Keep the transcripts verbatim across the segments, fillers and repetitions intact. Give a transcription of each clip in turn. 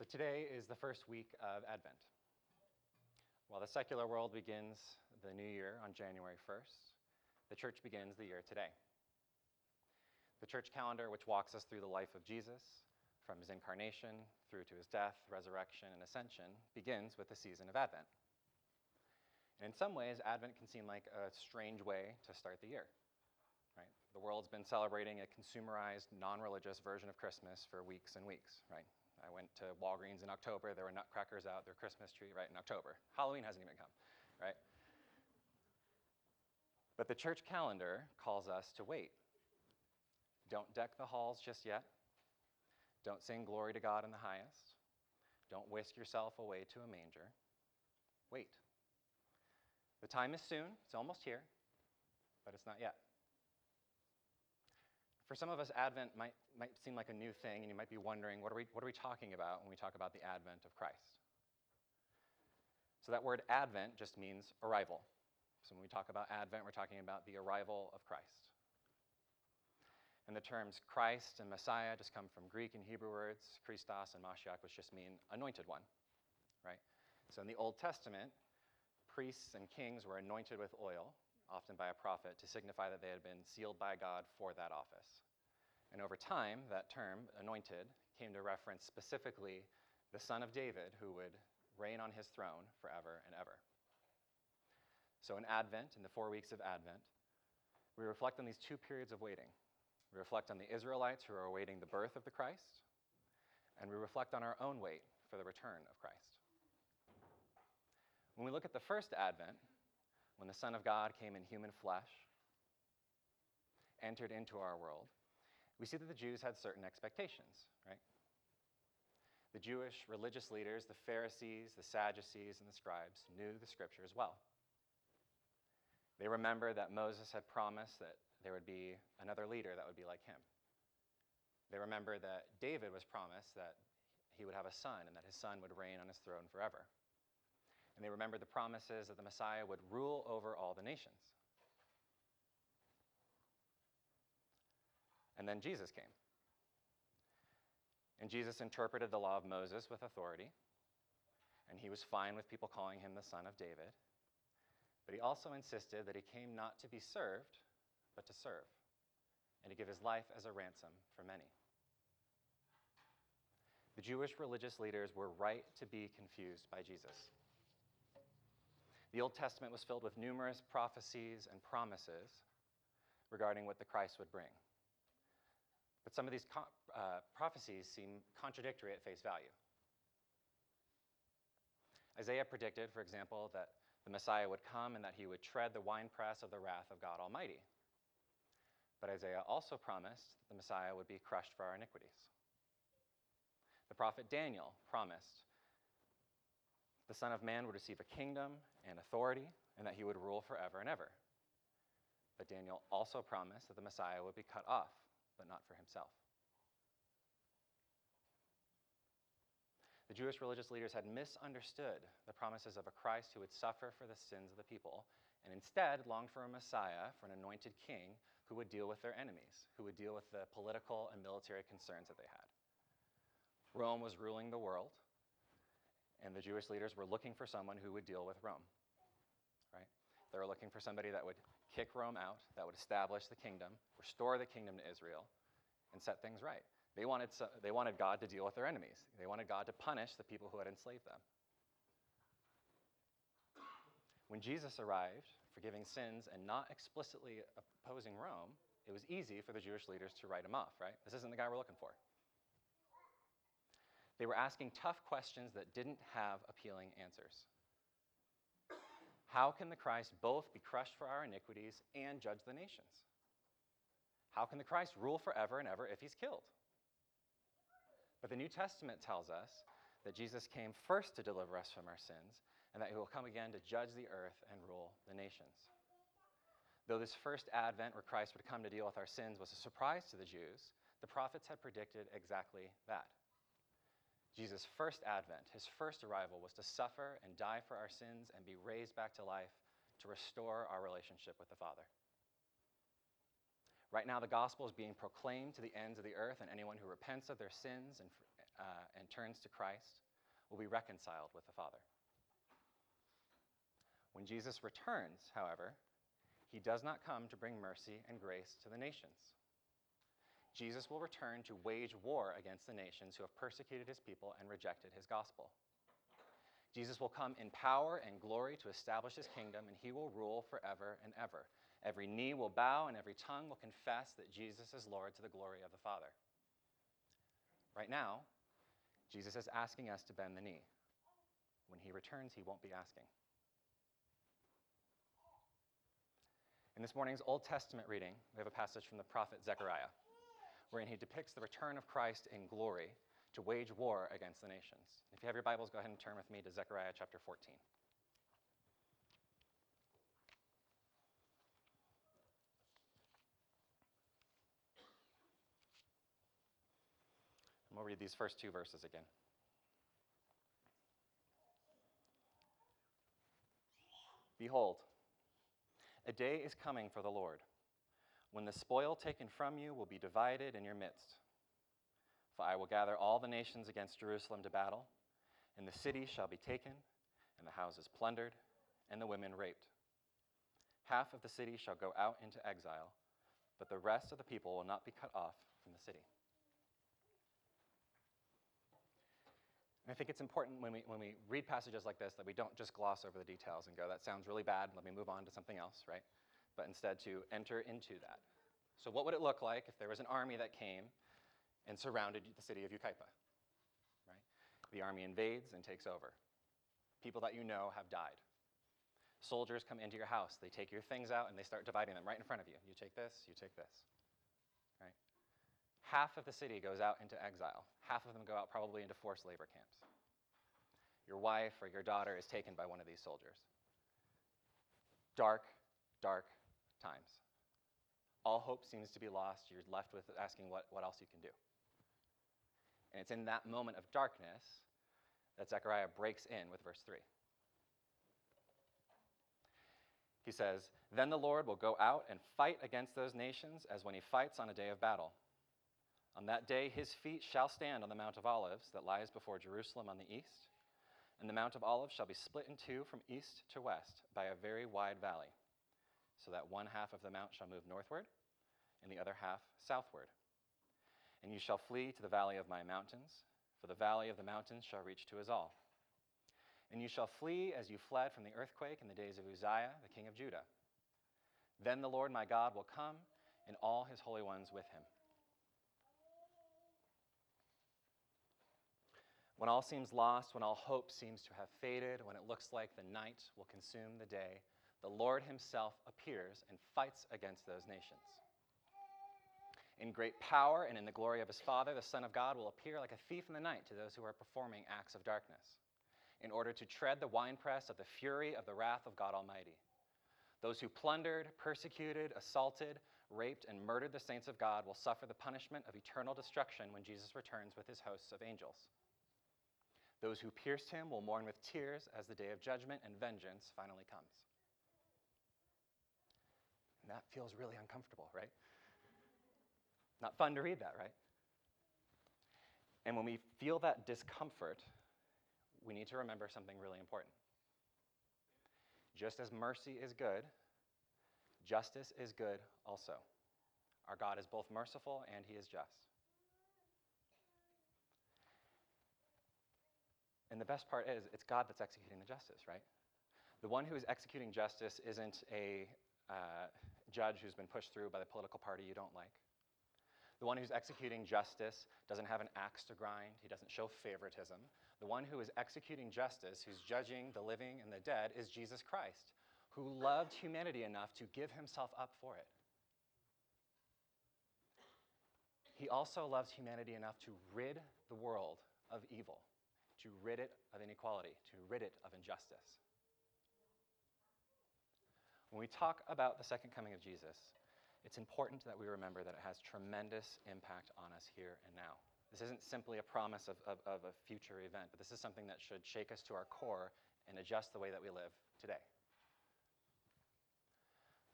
So today is the first week of Advent. While the secular world begins the new year on January first, the church begins the year today. The church calendar, which walks us through the life of Jesus, from his incarnation through to his death, resurrection, and ascension, begins with the season of Advent. And in some ways, Advent can seem like a strange way to start the year. Right? The world's been celebrating a consumerized, non-religious version of Christmas for weeks and weeks. Right? I went to Walgreens in October. There were nutcrackers out, their Christmas tree, right, in October. Halloween hasn't even come, right? But the church calendar calls us to wait. Don't deck the halls just yet. Don't sing glory to God in the highest. Don't whisk yourself away to a manger. Wait. The time is soon. It's almost here, but it's not yet. For some of us, Advent might, might seem like a new thing, and you might be wondering, what are we, what are we talking about when we talk about the advent of Christ? So that word advent just means arrival. So when we talk about Advent, we're talking about the arrival of Christ. And the terms Christ and Messiah just come from Greek and Hebrew words, Christos and Mashiach, which just mean anointed one, right? So in the Old Testament, priests and kings were anointed with oil, often by a prophet, to signify that they had been sealed by God for that office. And over time, that term, anointed, came to reference specifically the son of David, who would reign on his throne forever and ever. So in Advent, in the four weeks of Advent, we reflect on these two periods of waiting. We reflect on the Israelites who are awaiting the birth of the Christ, and we reflect on our own wait for the return of Christ. When we look at the first Advent, when the Son of God came in human flesh, entered into our world, we see that the Jews had certain expectations, right? The Jewish religious leaders, the Pharisees, the Sadducees, and the scribes, knew the scriptures well. They remembered that Moses had promised that there would be another leader that would be like him. They remembered that David was promised that he would have a son and that his son would reign on his throne forever. And they remembered the promises that the Messiah would rule over all the nations. And then Jesus came. And Jesus interpreted the law of Moses with authority. And he was fine with people calling him the Son of David. But he also insisted that he came not to be served, but to serve, and to give his life as a ransom for many. The Jewish religious leaders were right to be confused by Jesus. The Old Testament was filled with numerous prophecies and promises regarding what the Christ would bring. But some of these co- uh, prophecies seem contradictory at face value. Isaiah predicted, for example, that the Messiah would come and that he would tread the winepress of the wrath of God Almighty. But Isaiah also promised that the Messiah would be crushed for our iniquities. The prophet Daniel promised the Son of Man would receive a kingdom and authority, and that he would rule forever and ever. But Daniel also promised that the Messiah would be cut off, but not for himself. The Jewish religious leaders had misunderstood the promises of a Christ who would suffer for the sins of the people, and instead longed for a Messiah, for an anointed king, who would deal with their enemies, who would deal with the political and military concerns that they had. Rome was ruling the world, and the Jewish leaders were looking for someone who would deal with Rome, right? They were looking for somebody that would kick Rome out, that would establish the kingdom, restore the kingdom to Israel, and set things right. They wanted, so, they wanted God to deal with their enemies. They wanted God to punish the people who had enslaved them. When Jesus arrived, forgiving sins and not explicitly opposing Rome, it was easy for the Jewish leaders to write him off, right? This isn't the guy we're looking for. They were asking tough questions that didn't have appealing answers. How can the Christ both be crushed for our iniquities and judge the nations? How can the Christ rule forever and ever if he's killed? But the New Testament tells us that Jesus came first to deliver us from our sins, and that he will come again to judge the earth and rule the nations. Though this first Advent where Christ would come to deal with our sins was a surprise to the Jews, the prophets had predicted exactly that. Jesus' first advent, his first arrival, was to suffer and die for our sins and be raised back to life to restore our relationship with the Father. Right now, the gospel is being proclaimed to the ends of the earth, and anyone who repents of their sins and uh, and turns to Christ will be reconciled with the Father. When Jesus returns, however, he does not come to bring mercy and grace to the nations. Jesus will return to wage war against the nations who have persecuted his people and rejected his gospel. Jesus will come in power and glory to establish his kingdom, and he will rule forever and ever. Every knee will bow, and every tongue will confess that Jesus is Lord to the glory of the Father. Right now, Jesus is asking us to bend the knee. When he returns, he won't be asking. In this morning's Old Testament reading, we have a passage from the prophet Zechariah, wherein he depicts the return of Christ in glory to wage war against the nations. If you have your Bibles, go ahead and turn with me to Zechariah chapter fourteen. And we'll read these first two verses again. Behold, a day is coming for the Lord, when the spoil taken from you will be divided in your midst. For I will gather all the nations against Jerusalem to battle, and the city shall be taken, and the houses plundered, and the women raped. Half of the city shall go out into exile, but the rest of the people will not be cut off from the city. And I think it's important when we, when we read passages like this that we don't just gloss over the details and go, that sounds really bad, let me move on to something else, right? But instead to enter into that. So what would it look like if there was an army that came and surrounded the city of Yucaipa, right? The army invades and takes over. People that you know have died. Soldiers come into your house, they take your things out, and they start dividing them right in front of you. You take this, you take this, right? Half of the city goes out into exile. Half of them go out probably into forced labor camps. Your wife or your daughter is taken by one of these soldiers. Dark, dark times. All hope seems to be lost. You're left with asking what, what else you can do. And it's in that moment of darkness that Zechariah breaks in with verse three. He says, "Then the Lord will go out and fight against those nations as when he fights on a day of battle. On that day his feet shall stand on the Mount of Olives that lies before Jerusalem on the east, and the Mount of Olives shall be split in two from east to west by a very wide valley, so that one half of the mount shall move northward, and the other half southward. And you shall flee to the valley of my mountains, for the valley of the mountains shall reach to Azal. And you shall flee as you fled from the earthquake in the days of Uzziah, the king of Judah. Then the Lord my God will come, and all his holy ones with him." When all seems lost, when all hope seems to have faded, when it looks like the night will consume the day, the Lord himself appears and fights against those nations. In great power and in the glory of his Father, the Son of God will appear like a thief in the night to those who are performing acts of darkness, in order to tread the winepress of the fury of the wrath of God Almighty. Those who plundered, persecuted, assaulted, raped, and murdered the saints of God will suffer the punishment of eternal destruction when Jesus returns with his hosts of angels. Those who pierced him will mourn with tears as the day of judgment and vengeance finally comes. And that feels really uncomfortable, right? Not fun to read that, right? And when we feel that discomfort, we need to remember something really important. Just as mercy is good, justice is good also. Our God is both merciful and he is just. And the best part is, it's God that's executing the justice, right? The one who is executing justice isn't a uh, judge who's been pushed through by the political party you don't like. The one who's executing justice doesn't have an axe to grind. He doesn't show favoritism. The one who is executing justice, who's judging the living and the dead, is Jesus Christ, who loved humanity enough to give himself up for it. He also loves humanity enough to rid the world of evil, to rid it of inequality, to rid it of injustice. When we talk about the second coming of Jesus, it's important that we remember that it has tremendous impact on us here and now. This isn't simply a promise of, of, of a future event, but this is something that should shake us to our core and adjust the way that we live today.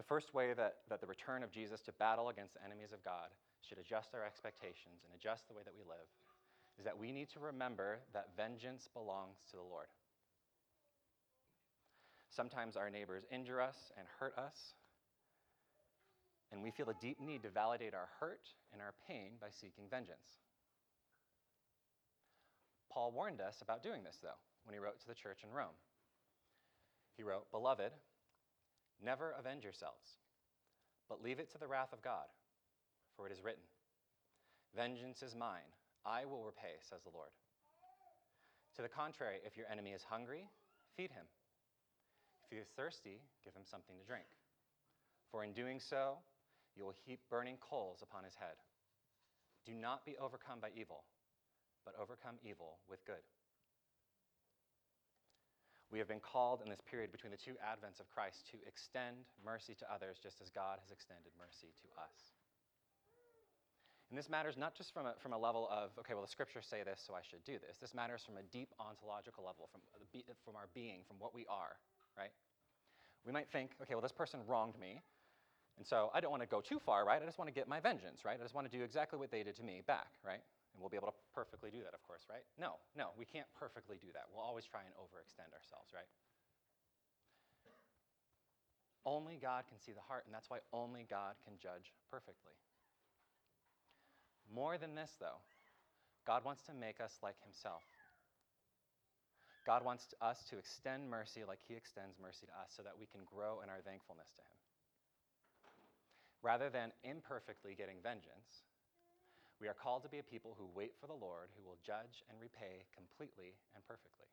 The first way that, that the return of Jesus to battle against the enemies of God should adjust our expectations and adjust the way that we live is that we need to remember that vengeance belongs to the Lord. Sometimes our neighbors injure us and hurt us, and we feel a deep need to validate our hurt and our pain by seeking vengeance. Paul warned us about doing this, though, when he wrote to the church in Rome. He wrote, "Beloved, never avenge yourselves, but leave it to the wrath of God, for it is written, 'Vengeance is mine, I will repay,' says the Lord. To the contrary, if your enemy is hungry, feed him. If he is thirsty, give him something to drink. For in doing so, you will heap burning coals upon his head. Do not be overcome by evil, but overcome evil with good." We have been called in this period between the two advents of Christ to extend mercy to others just as God has extended mercy to us. And this matters not just from a, from a level of, okay, well, the scriptures say this, so I should do this. This matters from a deep ontological level, from, the, from our being, from what we are, right? We might think, okay, well, this person wronged me, and so I don't want to go too far, right? I just want to get my vengeance, right? I just want to do exactly what they did to me back, right? And we'll be able to perfectly do that, of course, right? No, no, we can't perfectly do that. We'll always try and overextend ourselves, right? Only God can see the heart, and that's why only God can judge perfectly. More than this, though, God wants to make us like himself. God wants us to extend mercy like he extends mercy to us so that we can grow in our thankfulness to him. Rather than imperfectly getting vengeance, we are called to be a people who wait for the Lord, who will judge and repay completely and perfectly.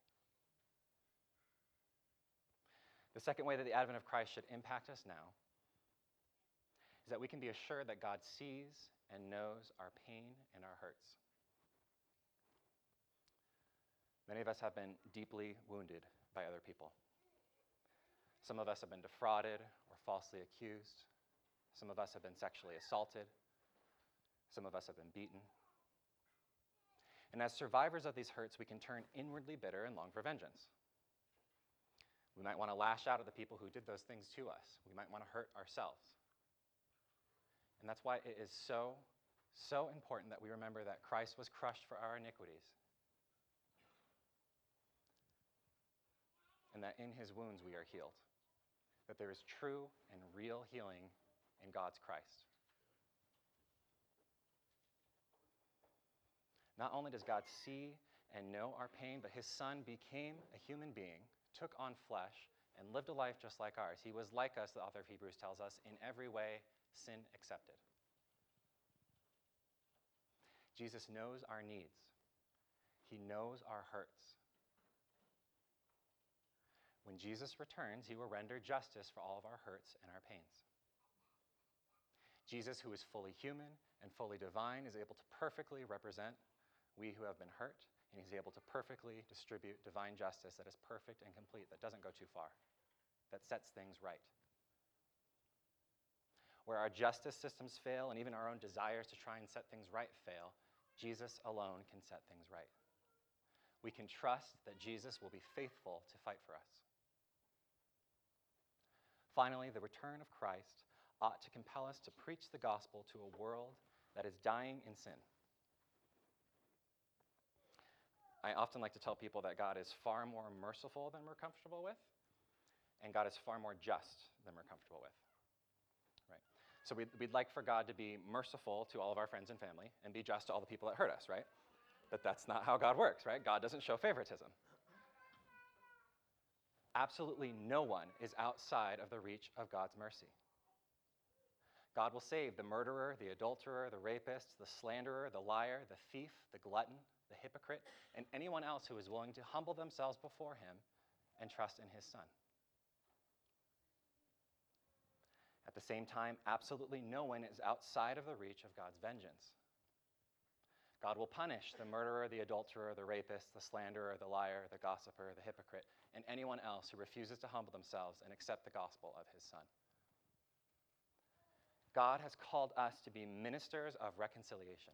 The second way that the advent of Christ should impact us now is that we can be assured that God sees and knows our pain and our hurts. Many of us have been deeply wounded by other people. Some of us have been defrauded or falsely accused. Some of us have been sexually assaulted. Some of us have been beaten. And as survivors of these hurts, we can turn inwardly bitter and long for vengeance. We might want to lash out at the people who did those things to us. We might want to hurt ourselves. And that's why it is so, so important that we remember that Christ was crushed for our iniquities, and that in his wounds we are healed, that there is true and real healing in God's Christ. Not only does God see and know our pain, but his son became a human being, took on flesh, and lived a life just like ours. He was like us, the author of Hebrews tells us, in every way, sin accepted. Jesus knows our needs. He knows our hurts. When Jesus returns, he will render justice for all of our hurts and our pains. Jesus, who is fully human and fully divine, is able to perfectly represent we who have been hurt, and he's able to perfectly distribute divine justice that is perfect and complete, that doesn't go too far, that sets things right. Where our justice systems fail, and even our own desires to try and set things right fail, Jesus alone can set things right. We can trust that Jesus will be faithful to fight for us. Finally, the return of Christ ought to compel us to preach the gospel to a world that is dying in sin. I often like to tell people that God is far more merciful than we're comfortable with, and God is far more just than we're comfortable with. Right? So we'd, we'd like for God to be merciful to all of our friends and family and be just to all the people that hurt us, right? But that's not how God works, right? God doesn't show favoritism. Absolutely no one is outside of the reach of God's mercy. God will save the murderer, the adulterer, the rapist, the slanderer, the liar, the thief, the glutton, the hypocrite, and anyone else who is willing to humble themselves before him and trust in his son. At the same time, absolutely no one is outside of the reach of God's vengeance. God will punish the murderer, the adulterer, the rapist, the slanderer, the liar, the gossiper, the hypocrite, and anyone else who refuses to humble themselves and accept the gospel of his son. God has called us to be ministers of reconciliation.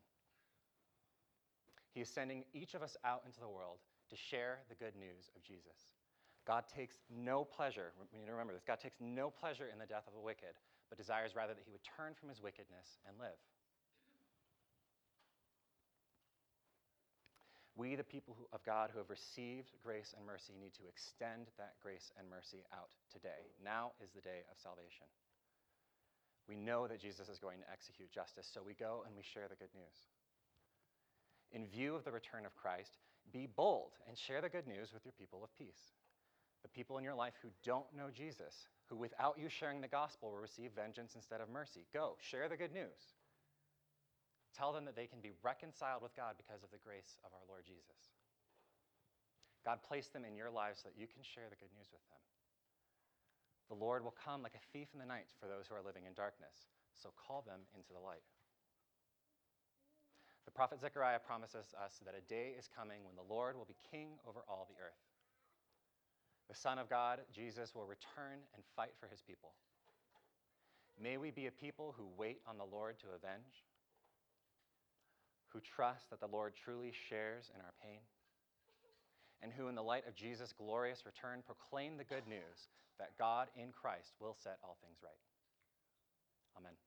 He is sending each of us out into the world to share the good news of Jesus. God takes no pleasure, we need to remember this, God takes no pleasure in the death of the wicked, but desires rather that he would turn from his wickedness and live. We, the people of God who have received grace and mercy, need to extend that grace and mercy out today. Now is the day of salvation. We know that Jesus is going to execute justice, so we go and we share the good news. In view of the return of Christ, be bold and share the good news with your people of peace. The people in your life who don't know Jesus, who without you sharing the gospel will receive vengeance instead of mercy. Go, share the good news. Tell them that they can be reconciled with God because of the grace of our Lord Jesus. God placed them in your lives so that you can share the good news with them. The Lord will come like a thief in the night for those who are living in darkness, so call them into the light. The prophet Zechariah promises us that a day is coming when the Lord will be king over all the earth. The Son of God, Jesus, will return and fight for his people. May we be a people who wait on the Lord to avenge, who trust that the Lord truly shares in our pain, and who in the light of Jesus' glorious return proclaim the good news that God in Christ will set all things right. Amen.